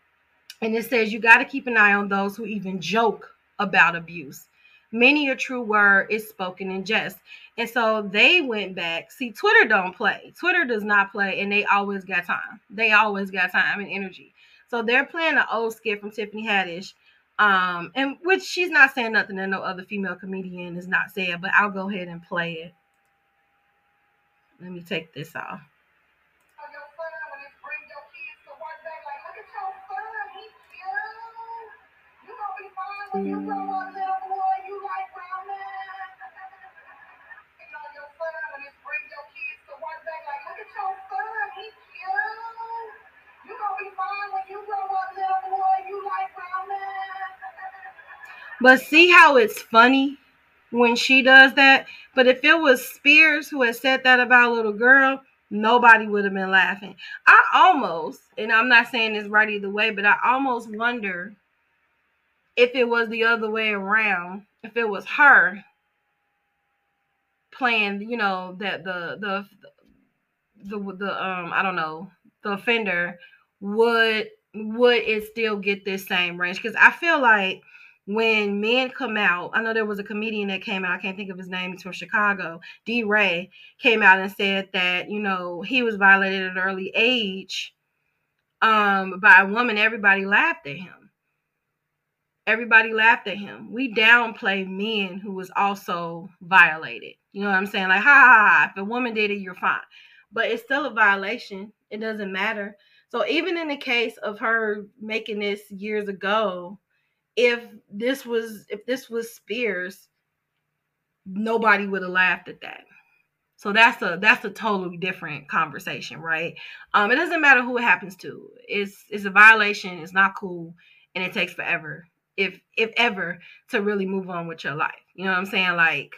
And it says, you got to keep an eye on those who even joke about abuse. Many a true word is spoken in jest. And so they went back. See, Twitter don't play. Twitter does not play. And they always got time. They always got time and energy. So they're playing an old skit from Tiffany Haddish. Um, and which she's not saying nothing that no other female comedian is not saying. But I'll go ahead and play it. Let me take this off. When you grow up, little boy, you like ramen. You know your son, and it brings your kids to work back like, look at your son, he's cute. You gonna be fine when you grow up, little boy, you like ramen. But see how it's funny when she does that? But if it was Spears who had said that about a little girl, nobody would have been laughing. I almost, and I'm not saying this right either way, but I almost wonder if it was the other way around, if it was her playing, you know, that the the the the, the um I don't know, the offender, would would it still get this same range? Because I feel like when men come out, I know there was a comedian that came out, I can't think of his name, he's from Chicago, D. Ray came out and said that, you know, he was violated at an early age um by a woman. Everybody laughed at him. Everybody laughed at him. We downplay men who was also violated. You know what I'm saying? Like, ha, ha, ha. If a woman did it, you're fine. But it's still a violation. It doesn't matter. So even in the case of her making this years ago, if this was if this was Spears, nobody would have laughed at that. So that's a that's a totally different conversation, right? Um, it doesn't matter who it happens to. It's it's a violation. It's not cool, and it takes forever. If if ever, to really move on with your life. You know what I'm saying? Like,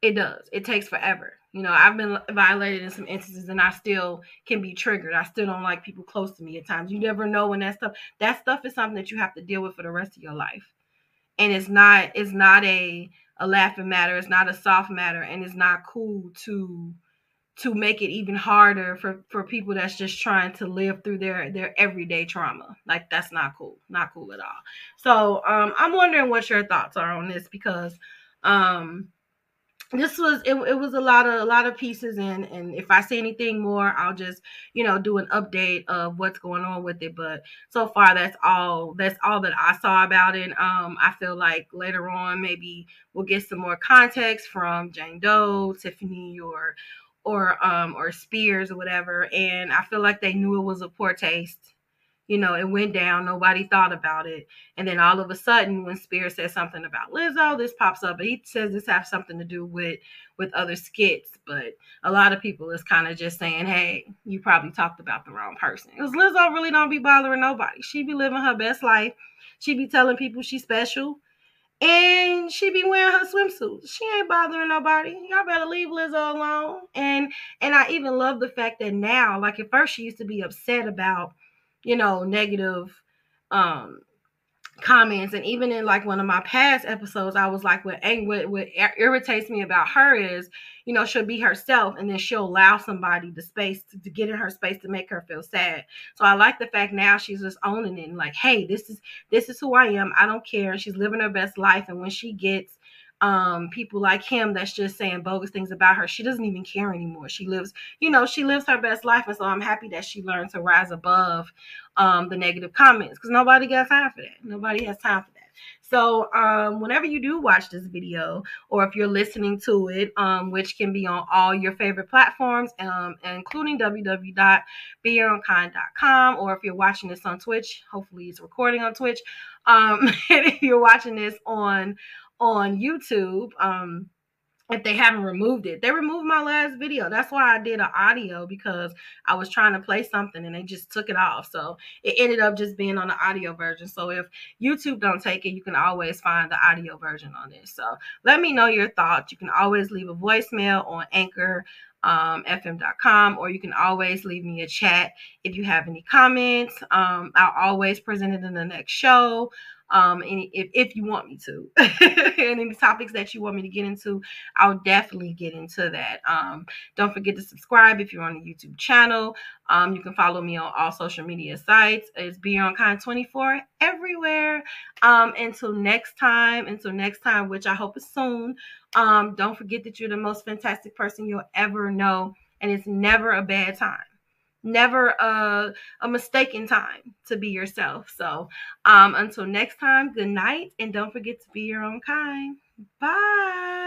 it does. It takes forever. You know, I've been violated in some instances, and I still can be triggered. I still don't like people close to me at times. You never know when that stuff, that stuff is something that you have to deal with for the rest of your life. And it's not, it's not a, a laughing matter. It's not a soft matter. And it's not cool to to make it even harder for, for people that's just trying to live through their, their everyday trauma. Like, that's not cool. Not cool at all. So um, I'm wondering what your thoughts are on this, because um, this was, it, it was a lot of, a lot of pieces. And, and if I say anything more, I'll just, you know, do an update of what's going on with it. But so far, that's all, that's all that I saw about it. Um, I feel like later on, maybe we'll get some more context from Jane Doe, Tiffany, or, or um or Spears or whatever, and I feel like they knew it was a poor taste. You know, it went down, nobody thought about it, and then all of a sudden when Spears says something about Lizzo, this pops up, and he says this has something to do with with other skits, but a lot of people is kind of just saying, hey, you probably talked about the wrong person, because Lizzo really don't be bothering nobody. She be living her best life, she be telling people she's special, and she be wearing her swimsuit. She ain't bothering nobody. Y'all better leave Lizzo alone. And and I even love the fact that now, like, at first she used to be upset about, you know, negative um comments. And even in like one of my past episodes, I was like, what, what, what irritates me about her is, you know, she'll be herself and then she'll allow somebody the space to, to get in her space to make her feel sad. So I like the fact now she's just owning it and like, hey, this is, this is who I am. I don't care. She's living her best life. And when she gets um, people like him that's just saying bogus things about her, she doesn't even care anymore. She lives, you know, she lives her best life. And so I'm happy that she learned to rise above um, the negative comments, because nobody got time for that. Nobody has time for that. So um, whenever you do watch this video, or if you're listening to it, um, which can be on all your favorite platforms, um, including w w w dot be your own kind dot com, or if you're watching this on Twitch, hopefully it's recording on Twitch. Um, and if you're watching this on on YouTube, um, if they haven't removed it, they removed my last video. That's why I did an audio, because I was trying to play something and they just took it off. So it ended up just being on the audio version. So if YouTube don't take it, you can always find the audio version on this. So let me know your thoughts. You can always leave a voicemail on Anchor Um, f m dot com, or you can always leave me a chat if you have any comments. Um, I'll always present it in the next show, um, and if, if you want me to. And any topics that you want me to get into, I'll definitely get into that. Um, don't forget to subscribe if you're on the YouTube channel. Um, you can follow me on all social media sites. It's Be Your Own Kind twenty-four everywhere. Um, until next time, until next time, which I hope is soon. Um, don't forget that you're the most fantastic person you'll ever know. And it's never a bad time, never a, a mistaken time to be yourself. So um, until next time, good night. And don't forget to be your own kind. Bye.